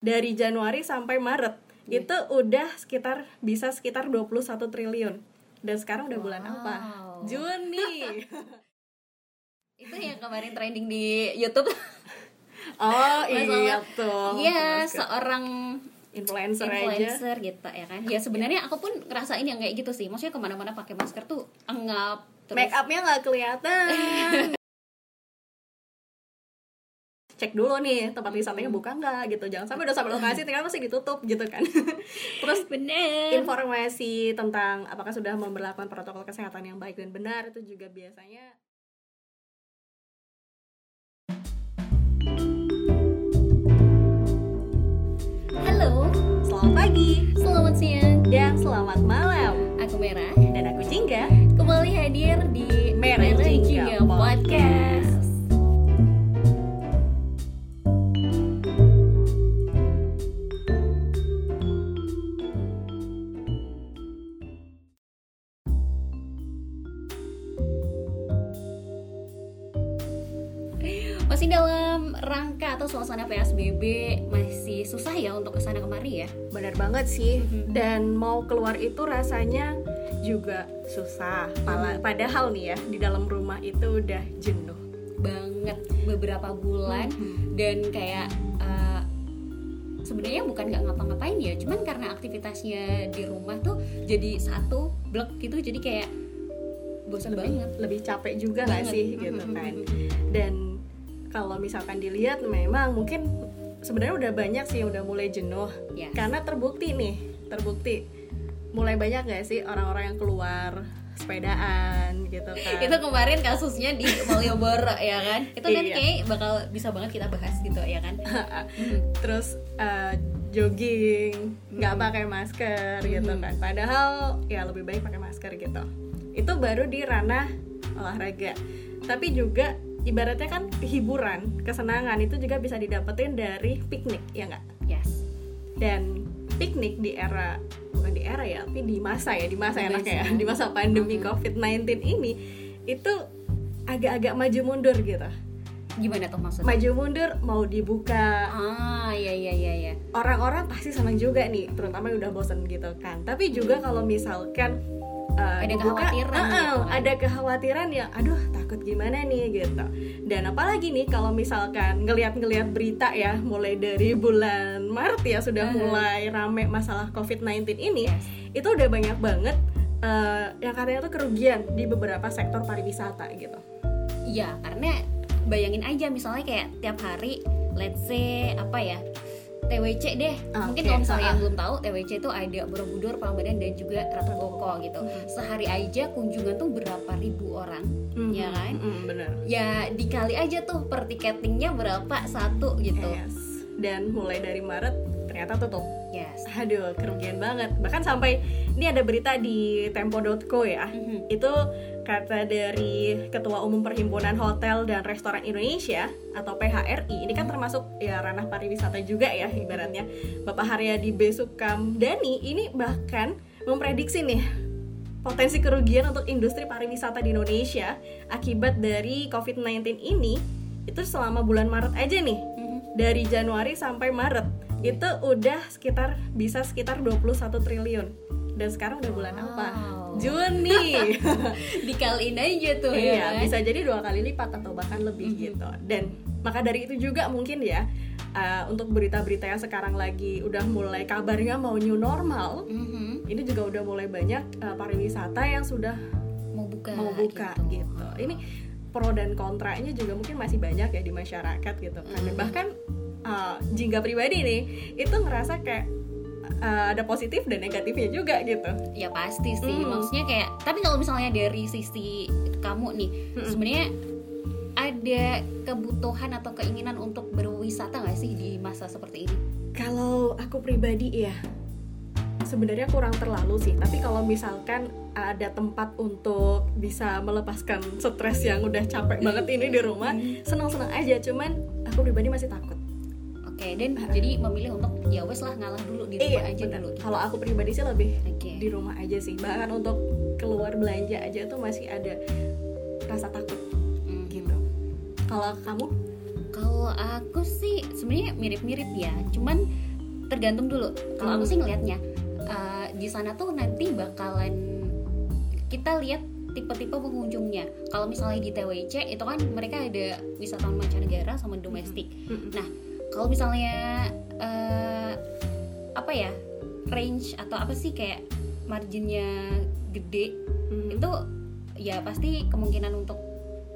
dari Januari sampai Maret itu udah sekitar 21 triliun. Dan sekarang udah bulan apa? Juni. Itu yang kemarin trending di YouTube. Oh iya tuh. Iya, seorang influencer aja gitu ya kan. Ya sebenarnya aku pun ngerasain yang kayak gitu sih. Maksudnya kemana-mana pakai masker tuh anggap terus. Make upnya nggak kelihatan. Cek dulu nih tempat wisatanya buka nggak gitu, jangan sampai udah sampai lokasi ternyata masih ditutup gitu kan. Terus bener, informasi tentang apakah sudah memberlakukan protokol kesehatan yang baik dan benar itu juga biasanya. Halo, selamat pagi, selamat siang, dan selamat malam. Aku Merah dan aku Jingga, kembali hadir di Merah Jingga Podcast. Suasana PSBB masih susah ya untuk kesana kemari ya. Benar banget sih. Dan mau keluar itu rasanya juga susah. Padahal nih ya, di dalam rumah itu udah jenuh banget beberapa bulan. Dan kayak sebenarnya bukan nggak ngapa-ngapain ya, cuman karena aktivitasnya di rumah tuh jadi satu blok gitu, jadi kayak bosan banget. Lebih capek juga nggak sih gitu kan. Dan kalau misalkan dilihat memang mungkin sebenarnya udah banyak sih yang udah mulai jenuh. Yes. Karena terbukti mulai banyak gak sih orang-orang yang keluar sepedaan gitu kan. Itu kemarin kasusnya di Malioboro ya kan. Itu nanti kayak bakal bisa banget kita bahas gitu ya kan. Terus jogging, gak pakai masker gitu kan. Padahal ya lebih baik pakai masker gitu. Itu baru di ranah olahraga. Tapi juga ibaratnya kan hiburan, kesenangan itu juga bisa didapetin dari piknik, ya nggak? Yes. Dan piknik tapi di masa enaknya ya, di masa pandemi COVID-19 ini itu agak-agak maju mundur gitu. Gimana tuh maksudnya? Maju mundur, mau dibuka. Iya. Orang-orang pasti senang juga nih, terutama yang udah bosen gitu kan. Tapi juga kalau misalkan ada kekhawatiran gitu kan? Ada kekhawatiran ya, aduh takut gimana nih gitu. Dan apalagi nih kalau misalkan ngelihat berita ya, mulai dari bulan Maret ya sudah mulai rame masalah COVID-19 ini. Yes. Itu udah banyak banget yang katanya tuh kerugian di beberapa sektor pariwisata gitu. Iya, karena bayangin aja misalnya kayak tiap hari let's say apa ya, TWC deh. Mungkin kalau misalnya yang belum tahu, TWC itu ada Borobudur, Prambanan dan juga Ratu Boko gitu. Sehari aja kunjungan tuh berapa ribu orang, ya kan? Benar. Ya dikali aja tuh per tiketingnya berapa satu gitu. Yes. Dan mulai dari Maret ternyata tutup. Yes. Aduh, kerugian banget. Bahkan sampai ini ada berita di tempo.co ya. Itu kata dari Ketua Umum Perhimpunan Hotel dan Restoran Indonesia atau PHRI. Ini kan termasuk ya ranah pariwisata juga ya ibaratnya. Bapak Haryadi B. Sukamdhani ini bahkan memprediksi nih potensi kerugian untuk industri pariwisata di Indonesia akibat dari COVID-19 ini itu selama bulan Maret aja nih. Dari Januari sampai Maret itu udah sekitar 21 triliun. Dan sekarang udah bulan apa? Juni. Dikaliin aja tuh. Iya, ya, bisa jadi 2 kali lipat atau bahkan lebih gitu. Dan maka dari itu juga mungkin ya untuk berita-berita yang sekarang lagi udah mulai kabarnya mau new normal. Ini juga udah mulai banyak pariwisata yang sudah mau buka gitu. Ini pro dan kontranya juga mungkin masih banyak ya di masyarakat gitu. Dan bahkan Jingga pribadi nih itu ngerasa kayak ada positif dan negatifnya juga gitu. Ya pasti sih, maksudnya kayak tapi kalau misalnya dari sisi kamu nih, sebenarnya ada kebutuhan atau keinginan untuk berwisata nggak sih di masa seperti ini? Kalau aku pribadi ya sebenarnya kurang terlalu sih, tapi kalau misalkan ada tempat untuk bisa melepaskan stres yang udah capek banget ini di rumah, senang-senang aja. Cuman aku pribadi masih takut. Oke, dan jadi memilih untuk ya wes lah ngalah dulu di rumah aja bener. Dulu. Gitu. Kalau aku pribadi sih lebih di rumah aja sih. Bahkan untuk keluar belanja aja tuh masih ada rasa takut gitu. Kalau kamu? Kalau aku sih sebenarnya mirip-mirip ya. Cuman tergantung dulu. Kalau aku sih ngelihatnya di sana tuh nanti bakalan kita lihat tipe-tipe pengunjungnya. Kalau misalnya di TWC itu kan mereka ada wisatawan mancanegara sama domestik. Nah, kalau misalnya apa ya, range atau apa sih kayak marginnya gede, itu ya pasti kemungkinan untuk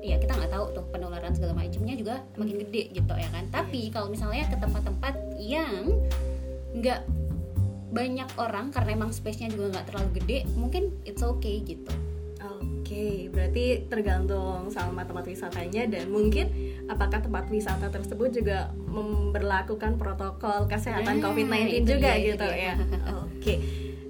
ya kita nggak tahu tuh penularan segala macamnya juga makin gede gitu ya kan. Tapi kalau misalnya ke tempat-tempat yang nggak banyak orang karena emang space-nya juga nggak terlalu gede, mungkin it's okay gitu. Oke, berarti tergantung sama tempat wisatanya dan mungkin apakah tempat wisata tersebut juga memberlakukan protokol kesehatan COVID-19 juga gitu ya. Oke.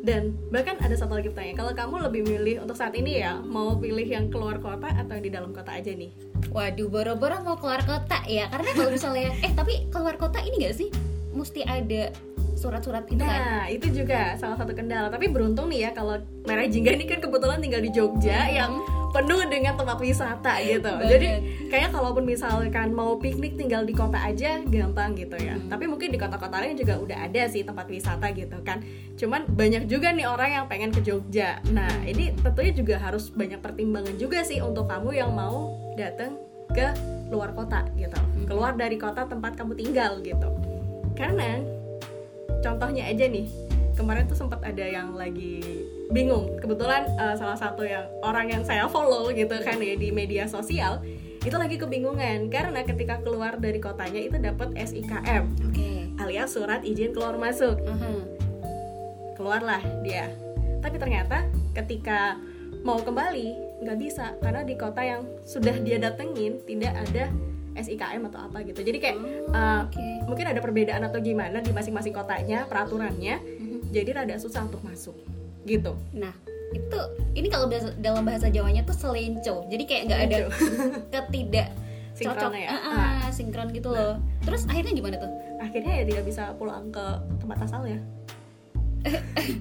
Dan bahkan ada satu lagi pertanyaan, kalau kamu lebih milih untuk saat ini ya, mau pilih yang keluar kota atau yang di dalam kota aja nih? Waduh, boro-boro mau keluar kota ya, karena kalau misalnya, tapi keluar kota ini gak sih? Mesti ada surat-surat itu kan? Nah, itu juga salah satu kendala, tapi beruntung nih ya kalau Merah Jingga ini kan kebetulan tinggal di Jogja yang penuh dengan tempat wisata gitu. Jadi kayaknya kalaupun misalkan mau piknik tinggal di kota aja gampang gitu ya. Tapi mungkin di kota-kota lain juga udah ada sih tempat wisata gitu kan. Cuman banyak juga nih orang yang pengen ke Jogja. Nah, ini tentunya juga harus banyak pertimbangan juga sih untuk kamu yang mau datang ke luar kota gitu. Keluar dari kota tempat kamu tinggal gitu. Karena contohnya aja nih, kemarin tuh sempat ada yang lagi bingung, kebetulan salah satu yang orang yang saya follow gitu kan ya di media sosial itu lagi kebingungan karena ketika keluar dari kotanya itu dapat SIKM, alias surat izin keluar masuk. Keluarlah dia, tapi ternyata ketika mau kembali nggak bisa karena di kota yang sudah dia datengin tidak ada SIKM atau apa gitu. Jadi kayak mungkin ada perbedaan atau gimana di masing-masing kotanya peraturannya, jadi rada susah untuk masuk gitu. Nah, itu ini kalau dalam bahasa Jawanya tuh selenco. Jadi kayak enggak ada ketidak cocok ya. Sinkron gitu loh. Terus akhirnya gimana tuh? Akhirnya ya tidak bisa pulang ke tempat asalnya.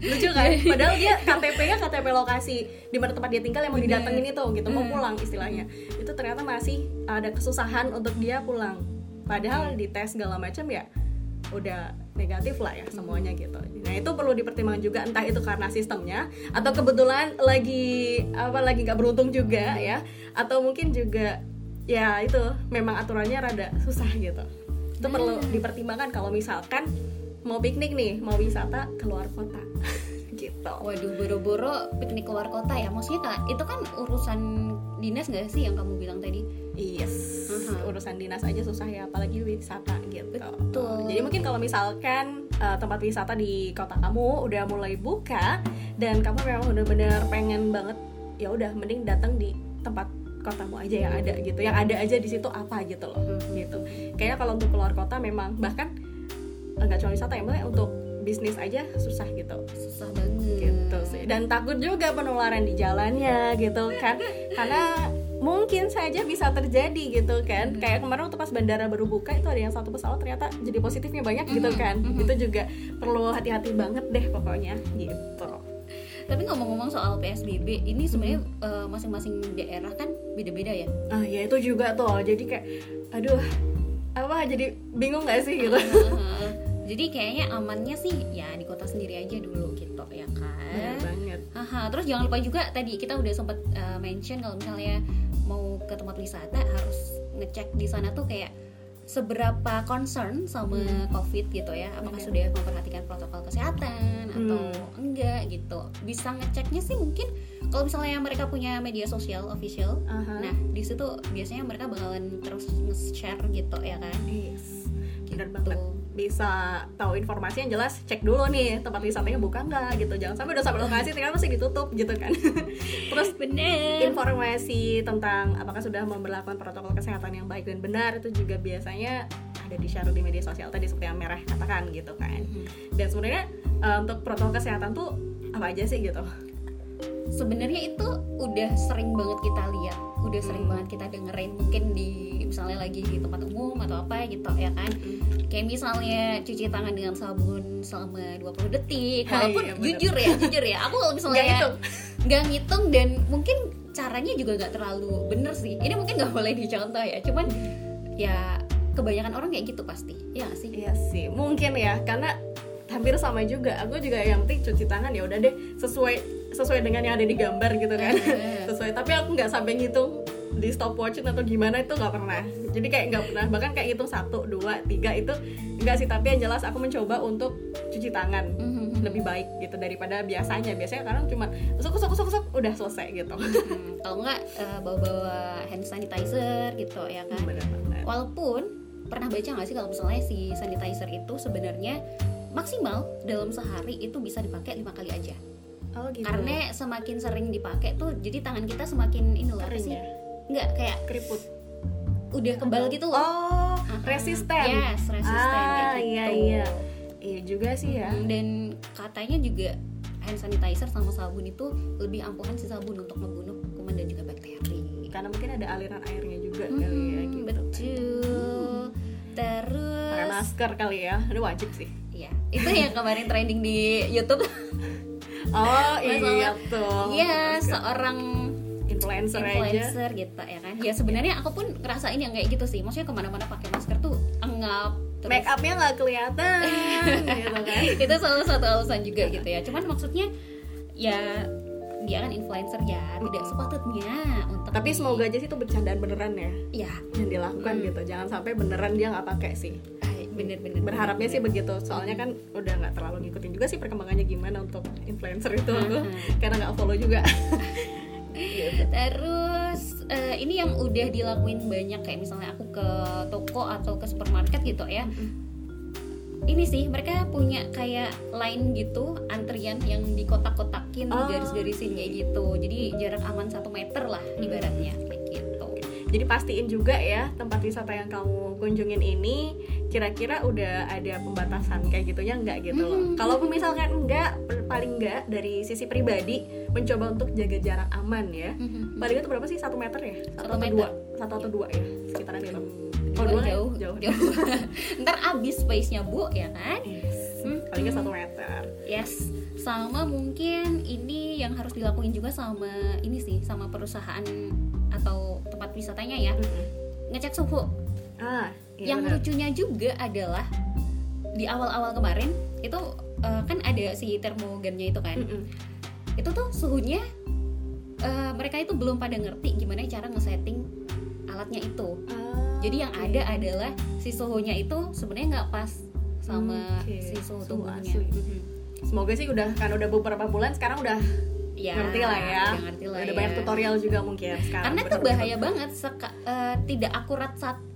Lucu kan? Padahal dia KTP-nya KTP lokasi di mana tempat dia tinggal yang mau didatengin itu gitu, mau pulang istilahnya. Itu ternyata masih ada kesusahan untuk dia pulang. Padahal di tes segala macam ya udah negatif lah ya semuanya gitu. Nah, itu perlu dipertimbangkan juga, entah itu karena sistemnya atau kebetulan lagi nggak beruntung juga ya, atau mungkin juga ya itu memang aturannya rada susah gitu. Itu perlu dipertimbangkan kalau misalkan mau piknik nih, mau wisata keluar kota gitu. Waduh, boro-boro piknik keluar kota ya. Maksudnya itu kan urusan dinas nggak sih yang kamu bilang tadi? Yes, urusan dinas aja susah ya, apalagi wisata gitu. Betul. Jadi mungkin kalau misalkan tempat wisata di kota kamu udah mulai buka dan kamu memang benar-benar pengen banget, ya udah mending datang di tempat kotamu aja yang ada gitu, yang ada aja di situ apa gitu loh. Gitu. Kayaknya kalau untuk keluar kota memang bahkan nggak cuma wisata ya, malah untuk bisnis aja susah gitu. Susah banget gitu sih. Dan takut juga penularan di jalannya gitu kan. Karena mungkin saja bisa terjadi gitu kan. Kayak kemarin waktu pas bandara baru buka itu ada yang satu pesawat ternyata jadi positifnya banyak gitu kan. Itu juga perlu hati-hati banget deh pokoknya gitu. Tapi ngomong-ngomong soal PSBB ini sebenarnya masing-masing daerah kan beda-beda ya. Ah ya, itu juga tuh. Jadi kayak aduh, apa jadi bingung gak sih gitu. Jadi kayaknya amannya sih ya di kota sendiri aja dulu gitu ya kan. Banget. Terus jangan lupa juga tadi kita udah sempat mention kalau misalnya mau ke tempat wisata harus ngecek di sana tuh kayak seberapa concern sama COVID gitu ya. Apakah sudah memperhatikan protokol kesehatan atau enggak gitu. Bisa ngeceknya sih mungkin kalau misalnya mereka punya media sosial official. Nah, di situ biasanya mereka bakalan terus nge-share gitu ya kan. Yes. Benar banget. Bisa tahu informasi yang jelas, cek dulu nih tempat wisatanya buka nggak gitu, jangan sampai udah sampai lokasi ternyata masih ditutup gitu kan. Terus informasi tentang apakah sudah memberlakukan protokol kesehatan yang baik dan benar itu juga biasanya ada di share di media sosial tadi seperti yang Merah katakan gitu kan. Dan sebenarnya untuk protokol kesehatan tuh apa aja sih gitu? Sebenarnya itu udah sering banget kita lihat, udah sering banget kita dengerin mungkin di misalnya lagi di tempat umum atau apa gitu ya kan. Kayak misalnya cuci tangan dengan sabun selama 20 detik. Walaupun jujur ya, aku misalnya nggak ngitung dan mungkin caranya juga nggak terlalu bener sih. Ini mungkin nggak boleh dicontoh ya, cuman ya kebanyakan orang kayak gitu pasti. Iya sih. Mungkin ya, karena hampir sama juga. Aku juga yang penting cuci tangan, ya udah deh sesuai dengan yang ada di gambar gitu kan. Sesuai, tapi aku nggak sampai ngitung di stopwatchin atau gimana, itu nggak pernah. Jadi kayak nggak pernah, bahkan kayak ngitung 1, 2, 3 itu nggak sih. Tapi yang jelas aku mencoba untuk cuci tangan lebih baik gitu daripada biasanya kadang cuma usuk udah selesai gitu. Kalau nggak bawa hand sanitizer gitu ya kan. Bener. Walaupun pernah baca nggak sih kalau misalnya si sanitizer itu sebenarnya maksimal dalam sehari itu bisa dipakai 5 kali aja. Oh, gitu. Karena semakin sering dipakai tuh jadi tangan kita semakin sih nggak kayak keriput, udah kebal gitu loh. Oh, resisten. Yes, resisten kayak gitu. Iya juga sih ya. Dan katanya juga hand sanitizer sama sabun itu lebih ampuhan si sabun untuk membunuh kuman dan juga bakteri. Karena mungkin ada aliran airnya juga kali ya gitu. Betul. Terus pakai masker kali ya, itu wajib sih. Iya, itu yang kemarin trending di YouTube. Oh iya tuh. Iya, seorang influencer aja gitu ya kan. Ya sebenarnya aku pun ngerasain yang kayak gitu sih. Maksudnya kemana-mana pakai masker tuh engap, make upnya nggak kelihatan gitu kan. Itu salah satu alasan juga gitu ya. Cuman maksudnya ya dia kan influencer ya, tidak sepatutnya untuk. Tapi semoga aja sih itu bercandaan beneran ya. Iya. Yang dilakukan gitu. Jangan sampai beneran dia nggak pakai sih. Bener-bener berharapnya bener. Sih begitu, soalnya kan udah nggak terlalu ngikutin juga sih perkembangannya gimana untuk influencer itu karena nggak follow juga. Gitu. Terus ini yang udah dilakuin banyak, kayak misalnya aku ke toko atau ke supermarket gitu ya. Ini sih mereka punya kayak line gitu, antrian yang dikotak-kotakin, garis-garisin kayak gitu. Jadi jarak aman 1 meter lah ibaratnya kayak gitu. Jadi pastiin juga ya tempat wisata yang kamu kunjungin ini kira-kira udah ada pembatasan kayak gitunya enggak gitu loh. Kalaupun misalkan enggak, paling enggak dari sisi pribadi mencoba untuk jaga jarak aman ya. Paling itu berapa sih? 1 meter ya? 1 atau 2 ya? Sekitaran itu. Oh, 2 jauh. Ntar abis space-nya Bu ya kan? Yes. Paling enggak 1 meter. Yes. Sama mungkin ini yang harus dilakuin juga sama ini sih, sama perusahaan atau tempat wisatanya ya. Ngecek suhu. Yang lucunya juga adalah di awal-awal kemarin itu kan ada si termogannya itu kan. Itu tuh suhunya mereka itu belum pada ngerti gimana cara ngesetting alatnya itu. Jadi yang ada adalah si suhunya itu sebenarnya nggak pas sama si suhu tubuhnya. Semoga sih udah beberapa bulan sekarang udah ngerti lah ya. Ada banyak tutorial juga mungkin sekarang. Karena itu bahaya banget tidak akurat 0,1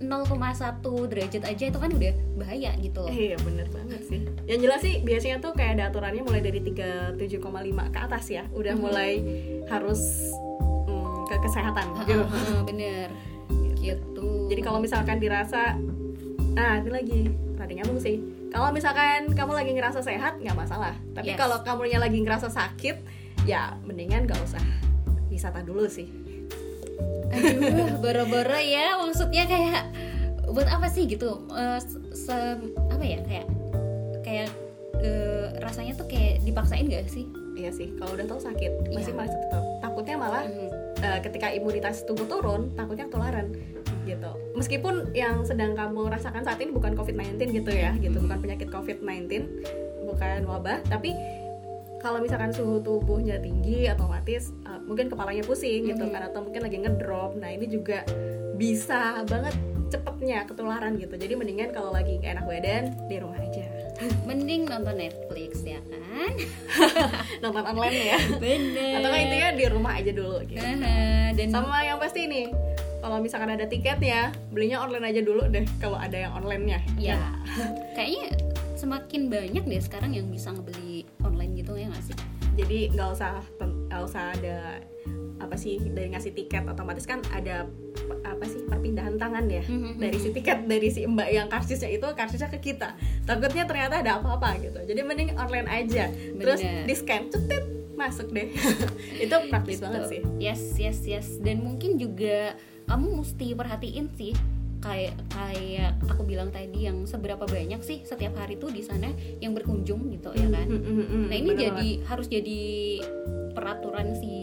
derajat aja itu kan udah bahaya gitu loh. Iya benar banget sih. Yang jelas sih biasanya tuh kayak ada aturannya mulai dari 37,5 ke atas ya. Udah mulai harus ke kesehatan gitu. Bener gitu. Jadi kalau misalkan dirasa ini lagi rada nyambung sih. Kalau misalkan kamu lagi ngerasa sehat nggak masalah. Tapi kalau kamunya lagi ngerasa sakit, ya mendingan gak usah wisata dulu sih. Aduh, boro-boro ya, maksudnya kayak buat apa sih gitu? Rasanya tuh kayak dipaksain gak sih? Iya sih, kalau udah tau sakit masih tetap. Takutnya malah ketika imunitas tubuh turun, takutnya ketularan gitu. Meskipun yang sedang kamu rasakan saat ini bukan COVID-19 gitu ya, gitu bukan penyakit COVID-19, bukan wabah, tapi kalau misalkan suhu tubuhnya tinggi otomatis mungkin kepalanya pusing gitu kan, atau mungkin lagi ngedrop. Nah ini juga bisa banget cepetnya ketularan gitu. Jadi mendingan kalau lagi enak badan di rumah aja. Mending nonton Netflix ya kan. Nonton online ya. Bener. Atau kan itu ya di rumah aja dulu gitu. Dan sama yang pasti nih, kalau misalkan ada tiketnya belinya online aja dulu deh kalau ada yang online-nya. Iya. Kayaknya semakin banyak deh sekarang yang bisa ngebeli online gitu ya nggak sih? Jadi nggak usah ada apa sih dari ngasih tiket, otomatis kan ada apa sih perpindahan tangan ya dari si tiket dari si mbak yang karsisnya ke kita. Takutnya ternyata ada apa-apa gitu. Jadi mending online aja. Terus di scan cetit masuk deh. Itu praktis banget sih. Yes. Dan mungkin juga kamu mesti perhatiin sih. Kayak aku bilang tadi, yang seberapa banyak sih setiap hari tuh di sana yang berkunjung gitu ya kan. Nah ini harus jadi peraturan si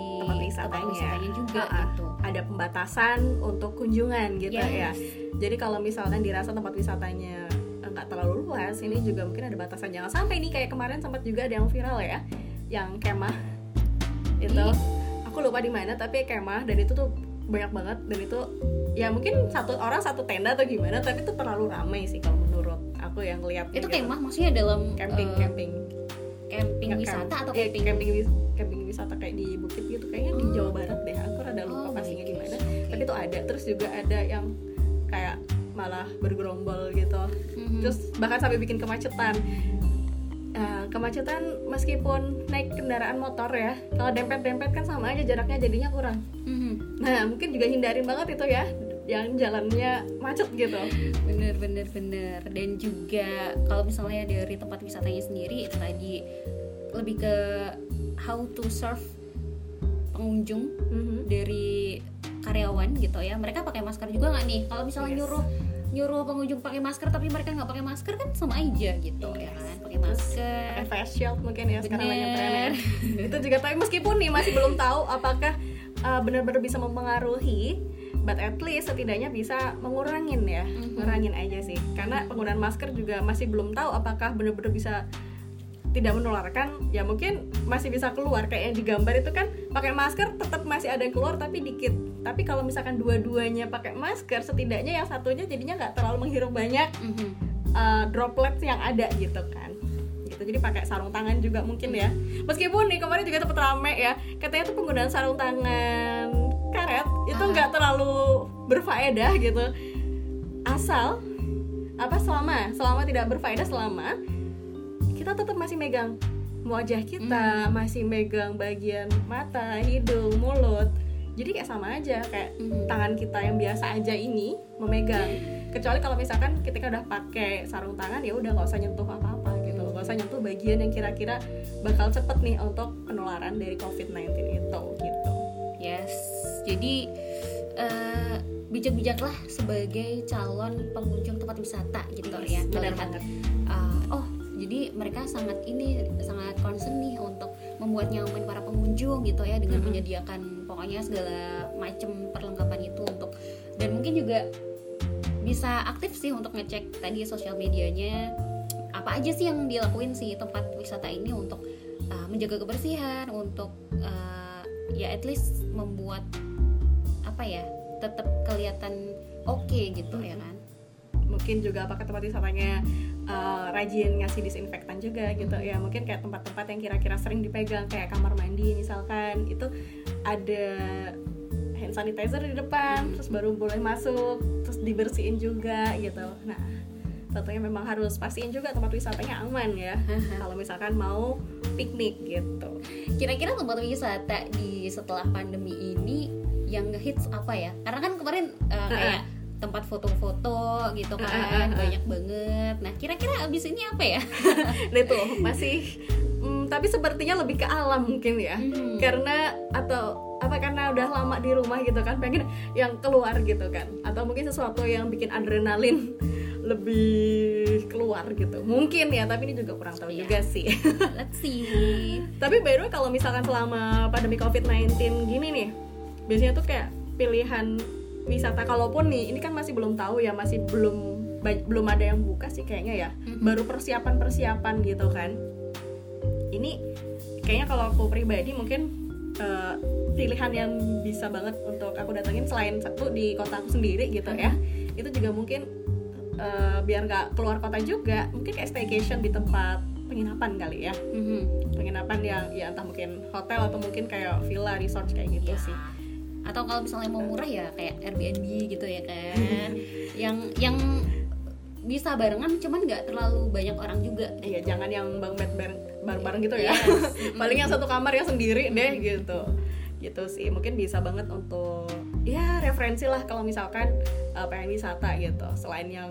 tempat wisatanya juga gitu. Ada pembatasan untuk kunjungan gitu ya. Jadi kalau misalkan dirasa tempat wisatanya nggak nggak terlalu luas, ini juga mungkin ada batasan. Jangan sampai nih kayak kemarin sempat juga ada yang viral ya, yang kemah itu, aku lupa di mana, tapi kemah, dan itu tuh banyak banget, dan itu ya mungkin satu orang satu tenda atau gimana, tapi itu terlalu ramai sih kalau menurut aku yang lihat. Itu gitu. Kemah maksudnya dalam camping ya, wisata atau camping wisata kayak di bukit gitu kayaknya di Jawa Barat deh, aku rada lupa pastinya gimana, tapi itu ada. Terus juga ada yang kayak malah bergerombol gitu, terus bahkan sampai bikin kemacetan. Kemacetan meskipun naik kendaraan motor ya, kalau dempet-dempet kan sama aja jaraknya, jadinya kurang. Nah mungkin juga hindarin banget itu ya, yang jalannya macet gitu. Bener. Dan juga kalau misalnya dari tempat wisatanya sendiri itu tadi lebih ke how to serve pengunjung dari karyawan gitu ya. Mereka pakai masker juga nggak nih? Kalau misalnya nyuruh pengunjung pakai masker tapi mereka nggak pakai masker kan sama aja gitu ya kan? Pakai masker, pakai face shield mungkin ya sekarang lagi tren. Itu juga, tapi meskipun nih masih belum tahu apakah benar-benar bisa mempengaruhi, but at least setidaknya bisa mengurangin ya, ngurangin aja sih. Karena penggunaan masker juga masih belum tahu apakah benar-benar bisa tidak menularkan. Ya mungkin masih bisa keluar, kayak yang digambar itu kan pakai masker tetap masih ada yang keluar tapi dikit. Tapi kalau misalkan dua-duanya pakai masker, setidaknya yang satunya jadinya nggak terlalu menghirup banyak droplets yang ada gitu kan. Jadi pakai sarung tangan juga mungkin ya. Meskipun nih kemarin juga sempat rame ya, katanya tuh penggunaan sarung tangan karet itu nggak terlalu berfaedah gitu. Asal apa, selama tidak berfaedah, selama kita tetap masih megang wajah kita, masih megang bagian mata, hidung, mulut. Jadi kayak sama aja kayak tangan kita yang biasa aja ini memegang. Kecuali kalau misalkan ketika udah pakai sarung tangan ya udah nggak usah nyentuh apa-apa. Bahasanya tuh bagian yang kira-kira bakal cepet nih untuk penularan dari COVID-19 itu gitu. Yes, jadi bijak-bijaklah sebagai calon pengunjung tempat wisata gitu ya. Benar banget. Jadi mereka sangat concern nih untuk membuat nyaman para pengunjung gitu ya, dengan menyediakan pokoknya segala macam perlengkapan itu untuk, dan mungkin juga bisa aktif sih untuk ngecek tadi sosial medianya. Apa aja sih yang dilakuin si tempat wisata ini untuk menjaga kebersihan, untuk ya at least membuat apa ya, tetap kelihatan oke gitu ya kan. Mungkin juga apakah tempat wisatanya rajin ngasih disinfektan juga gitu ya. Mungkin kayak tempat-tempat yang kira-kira sering dipegang kayak kamar mandi misalkan, itu ada hand sanitizer di depan, terus baru boleh masuk, terus dibersihin juga gitu. Nah tentunya memang harus pastiin juga tempat wisatanya aman ya, kalau misalkan mau piknik gitu. Kira-kira tempat wisata di setelah pandemi ini yang ngehits apa ya? Karena kan kemarin kayak tempat foto-foto gitu kan, banyak banget. Nah kira-kira abis ini apa ya? Nah itu masih, tapi sepertinya lebih ke alam mungkin ya, karena udah lama di rumah gitu kan, pengen yang keluar gitu kan, atau mungkin sesuatu yang bikin adrenalin lebih keluar gitu mungkin ya, tapi ini juga kurang tahu juga sih. Let's see. Tapi by the way kalau misalkan selama pandemi COVID-19 gini nih, biasanya tuh kayak pilihan wisata, kalaupun nih ini kan masih belum tahu ya, masih belum ada yang buka sih kayaknya ya, baru persiapan gitu kan. Ini kayaknya kalau aku pribadi mungkin pilihan yang bisa banget untuk aku datengin selain satu di kota aku sendiri gitu ya, itu juga mungkin biar nggak keluar kota juga, mungkin kayak staycation di tempat penginapan kali ya, penginapan yang ya entah mungkin hotel atau mungkin kayak villa, resort kayak gitu sih. Atau kalau misalnya mau murah ya kayak Airbnb gitu ya kan, yang bisa barengan cuman nggak terlalu banyak orang juga. Iya, jangan yang bareng gitu ya. Paling yang satu kamar ya sendiri deh gitu sih. Mungkin bisa banget untuk ya referensi lah kalau misalkan pengen wisata gitu, selain yang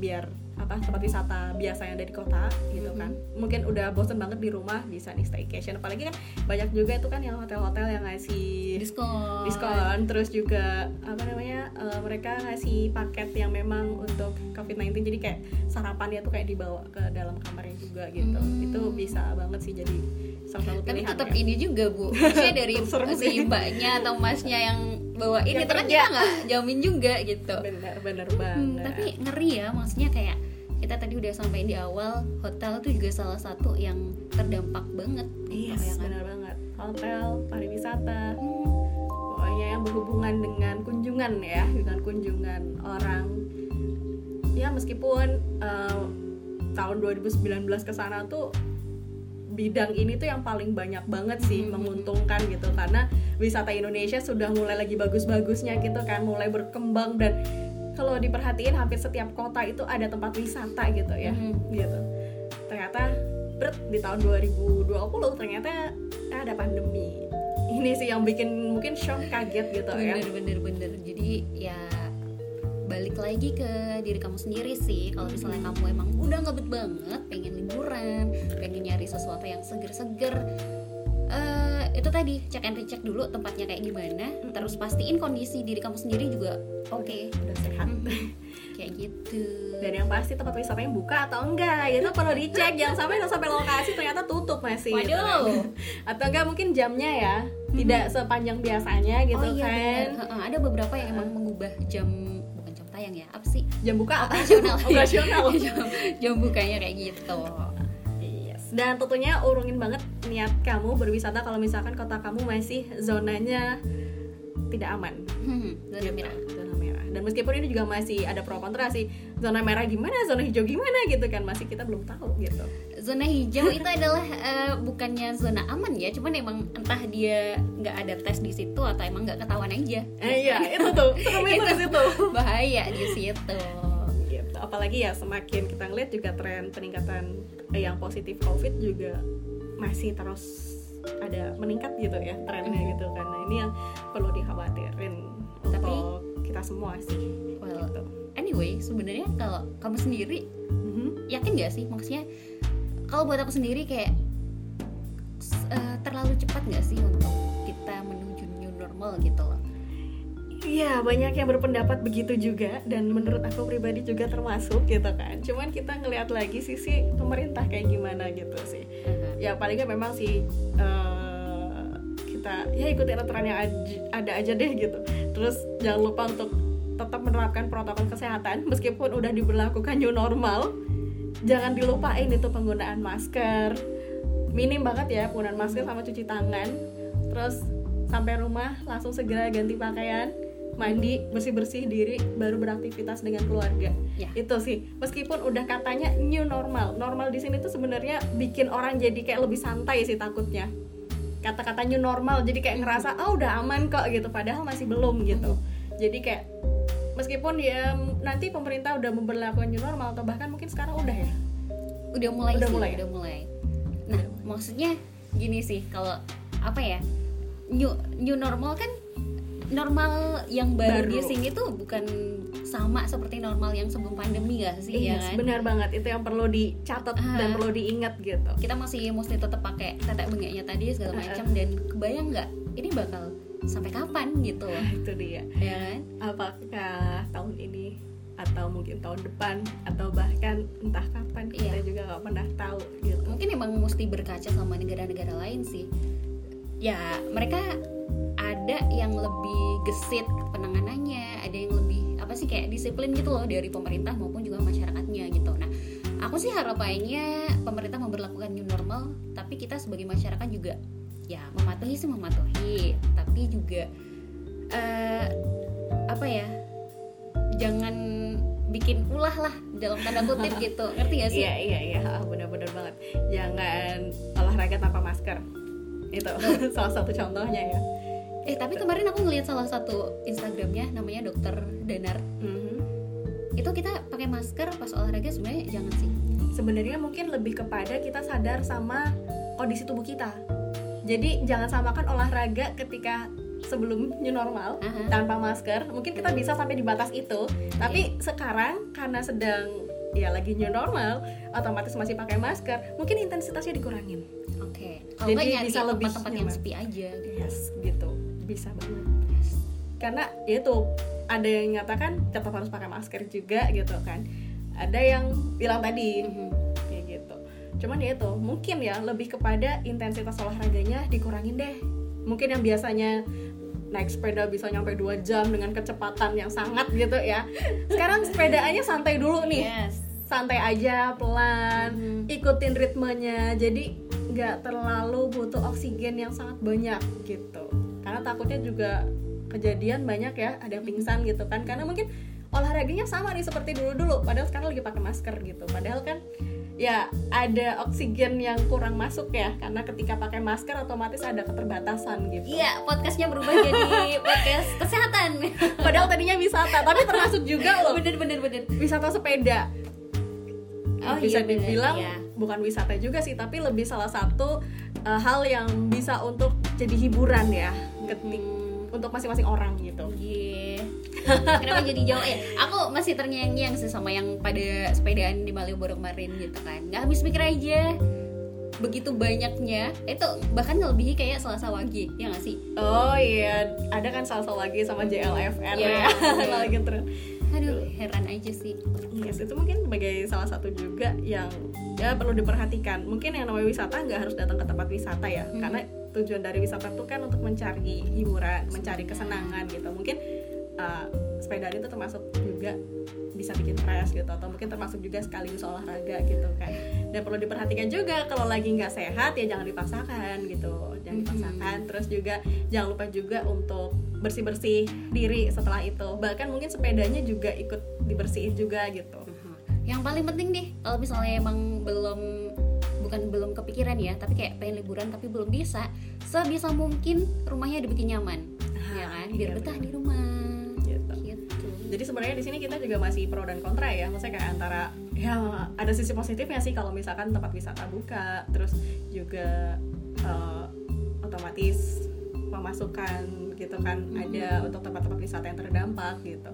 biar apa tempat wisata biasanya dari kota gitu kan. Mungkin udah bosen banget di rumah, bisa nih staycation. Apalagi kan banyak juga itu kan yang hotel-hotel yang ngasih diskon, terus juga apa namanya, mereka ngasih paket yang memang untuk COVID-19, jadi kayak sarapannya tuh kayak dibawa ke dalam kamarnya juga gitu. Itu bisa banget sih jadi salah satu pilihan. Tapi tetap ya, ini juga Bu, maksudnya dari si mbaknya atau masnya yang bawa ini ya, ternyata nggak jamin juga gitu. Benar banget. Tapi ngeri ya, maksudnya kayak kita tadi udah sampai di awal, hotel tuh juga salah satu yang terdampak banget. Iya, yes, benar banget. Hotel, pariwisata, pokoknya yang berhubungan dengan kunjungan ya, dengan kunjungan orang. Ya meskipun tahun 2019 kesana tuh bidang ini tuh yang paling banyak banget sih menguntungkan gitu, karena wisata Indonesia sudah mulai lagi bagus-bagusnya gitu kan, mulai berkembang, dan kalau diperhatiin hampir setiap kota itu ada tempat wisata gitu ya, gitu. Ternyata di tahun 2020 ternyata ada pandemi. Ini sih yang bikin mungkin shock, kaget gitu. Bener. Jadi ya balik lagi ke diri kamu sendiri sih. Kalau misalnya kamu emang udah ngebet banget, pengen liburan, pengen nyari sesuatu yang seger-seger, itu tadi cek and recheck dulu tempatnya kayak gimana, terus pastiin kondisi diri kamu sendiri juga oke, udah sehat kayak gitu. Dan yang pasti tempat wisatanya buka atau enggak, itu perlu dicek. Jangan sampai lokasi ternyata tutup masih. Waduh. Gitu kan. Atau enggak mungkin jamnya ya tidak sepanjang biasanya gitu. Oh, iya, kan. Ada beberapa yang emang mengubah jam. Tayang ya, apa sih? Jam buka operasional. jam bukanya kayak gitu. Yes. Dan tentunya urungin banget niat kamu berwisata kalau misalkan kota kamu masih zonanya tidak aman. Zona merah. Dan meskipun ini juga masih ada pro kontra sih. Zona merah gimana, zona hijau gimana gitu kan, masih kita belum tahu gitu. Zona hijau itu adalah bukannya zona aman ya, cuman emang entah dia nggak ada tes di situ atau emang nggak ketahuan aja. Iya, itu tuh, itu di situ bahaya di situ. Gitu. Apalagi ya semakin kita ngeliat juga tren peningkatan yang positif COVID juga masih terus ada meningkat gitu ya trennya gitu kan. Nah, ini yang perlu dikhawatirin untuk kita semua sih. Well, gitu. Anyway, sebenarnya kalau kamu sendiri yakin nggak sih, maksudnya? Kalau buat aku sendiri kayak terlalu cepat nggak sih untuk kita menuju new normal gitu loh. Iya, banyak yang berpendapat begitu juga, dan menurut aku pribadi juga termasuk gitu kan. Cuman kita ngelihat lagi sisi pemerintah kayak gimana gitu sih. Ya palingnya memang sih kita ya ikutin aturan yang ada aja deh gitu. Terus jangan lupa untuk tetap menerapkan protokol kesehatan meskipun udah diberlakukan new normal. Jangan dilupain itu penggunaan masker. Minim banget ya penggunaan masker sama cuci tangan. Terus sampai rumah langsung segera ganti pakaian, mandi, bersih-bersih diri, baru beraktivitas dengan keluarga. Ya. Itu sih. Meskipun udah katanya new normal. Normal di sini tuh sebenarnya bikin orang jadi kayak lebih santai sih takutnya. Kata-kata new normal jadi kayak ngerasa oh udah aman kok gitu, padahal masih belum gitu. Jadi kayak meskipun ya nanti pemerintah udah memberlakukan new normal atau bahkan mungkin sekarang udah ya. Udah mulai. Nah, maksudnya gini sih, kalau apa ya? New normal kan normal yang baru di sini tuh bukan sama seperti normal yang sebelum pandemi gak sih? Iya, yes, kan? Benar banget. Itu yang perlu dicatat dan perlu diingat gitu. Kita mesti tetap pakai tetek bengeknya tadi segala macam, dan kebayang enggak ini bakal sampai kapan gitu loh. Itu dia ya kan? Apakah tahun ini atau mungkin tahun depan atau bahkan entah kapan, kita juga gak pernah tahu gitu. Mungkin emang mesti berkaca sama negara-negara lain sih ya, mereka ada yang lebih gesit penanganannya, ada yang lebih apa sih kayak disiplin gitu loh dari pemerintah maupun juga masyarakatnya gitu. Nah, aku sih harapannya pemerintah memberlakukan new normal, tapi kita sebagai masyarakat juga ya mematuhi, tapi juga apa ya, jangan bikin ulah lah dalam tanda kutip gitu, ngerti gak sih? Iya, benar-benar banget. Jangan olahraga tanpa masker, itu salah satu contohnya ya. Tapi kemarin aku ngeliat salah satu Instagramnya, namanya Dokter Danar. Itu kita pakai masker pas olahraga sebenarnya jangan sih. Sebenarnya mungkin lebih kepada kita sadar sama kondisi tubuh kita. Jadi jangan samakan olahraga ketika sebelum new normal tanpa masker. Mungkin kita bisa sampai di batas itu, tapi sekarang karena sedang ya lagi new normal, otomatis masih pakai masker, mungkin intensitasnya dikurangin. Kalau jadi bisa lebih tempat yang sepi aja. Yes, gitu. Bisa banget. Yes. Karena itu ada yang nyatakan tetap harus pakai masker juga gitu kan. Ada yang bilang tadi kayak gitu. Cuman ya itu, mungkin ya lebih kepada intensitas olahraganya dikurangin deh. Mungkin yang biasanya naik sepeda bisa nyampe 2 jam dengan kecepatan yang sangat gitu ya, sekarang sepedaannya santai dulu nih. santai aja, pelan, ikutin ritmenya. Jadi nggak terlalu butuh oksigen yang sangat banyak gitu. Karena takutnya juga kejadian banyak ya, ada yang pingsan gitu kan. Karena mungkin olahraganya sama nih seperti dulu-dulu, padahal sekarang lagi pakai masker gitu. Padahal kan ya ada oksigen yang kurang masuk ya, karena ketika pakai masker otomatis ada keterbatasan gitu. Iya, podcastnya berubah jadi podcast kesehatan. Padahal tadinya wisata, tapi termasuk juga loh. Bener. Wisata sepeda. Oh, bisa iya, dibilang bener, iya. Bukan wisata juga sih, tapi lebih salah satu hal yang bisa untuk jadi hiburan ya, untuk masing-masing orang gitu. Iya. Kenapa jadi jauh ya? Aku masih terngiang-ngiang sih sama yang pada sepedaan di Malioboro kemarin gitu kan. Gak habis pikir aja begitu banyaknya. Itu bahkan ngelebihi kayak Selasa Wage, ya gak sih? Oh iya, ada kan Selasa Wage sama JLFN ya. Lagi tren. Aduh, heran aja sih. Yes, itu mungkin sebagai salah satu juga yang ya perlu diperhatikan. Mungkin yang namanya wisata gak harus datang ke tempat wisata ya, karena tujuan dari wisata itu kan untuk mencari hiburan, mencari kesenangan gitu. Mungkin sepedaan itu termasuk juga bisa bikin fresh gitu, atau mungkin termasuk juga sekaligus olahraga gitu kan. Dan perlu diperhatikan juga kalau lagi nggak sehat ya jangan dipaksakan gitu, jangan dipaksakan. Terus juga jangan lupa juga untuk bersih-bersih diri setelah itu, bahkan mungkin sepedanya juga ikut dibersihin juga gitu. Yang paling penting nih, kalau misalnya emang belum kepikiran ya, tapi kayak pengen liburan tapi belum bisa, sebisa mungkin rumahnya dibikin nyaman, ya kan, biar betah di rumah. Jadi sebenarnya di sini kita juga masih pro dan kontra ya, maksudnya kayak antara ya ada sisi positifnya sih kalau misalkan tempat wisata buka, terus juga otomatis pemasukan gitu kan ada untuk tempat-tempat wisata yang terdampak gitu,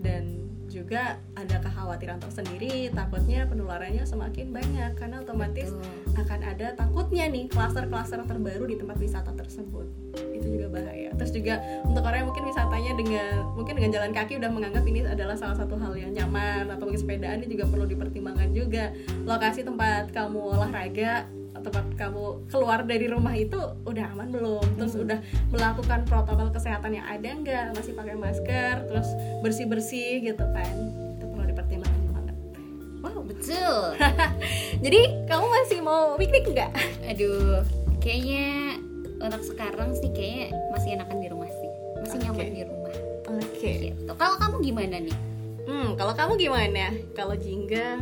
dan juga ada kekhawatiran tersendiri, takutnya penularannya semakin banyak karena otomatis akan ada takutnya nih klaster-klaster terbaru di tempat wisata tersebut. Itu juga bahaya. Terus juga untuk orang yang mungkin wisatanya dengan jalan kaki udah menganggap ini adalah salah satu hal yang nyaman, atau mungkin sepedaan, ini juga perlu dipertimbangkan juga. Lokasi tempat kamu olahraga, tempat kamu keluar dari rumah itu udah aman belum? Terus udah melakukan protokol kesehatan yang ada nggak? Masih pakai masker, terus bersih-bersih gitu kan? Itu perlu dipertimbangkan banget. Wow, betul. Jadi kamu masih mau piknik nggak? Aduh, kayaknya untuk sekarang sih kayaknya masih enakan di rumah sih, masih nyaman di rumah. Oke. Gitu. Kalau kamu gimana nih? Kalau kamu gimana? Kalau Jingga,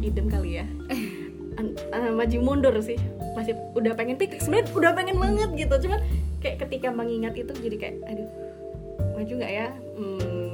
idem kali ya. Maju mundur sih, masih udah pengen piknik sebenarnya, udah pengen banget gitu, cuman kayak ketika mengingat itu jadi kayak aduh maju nggak ya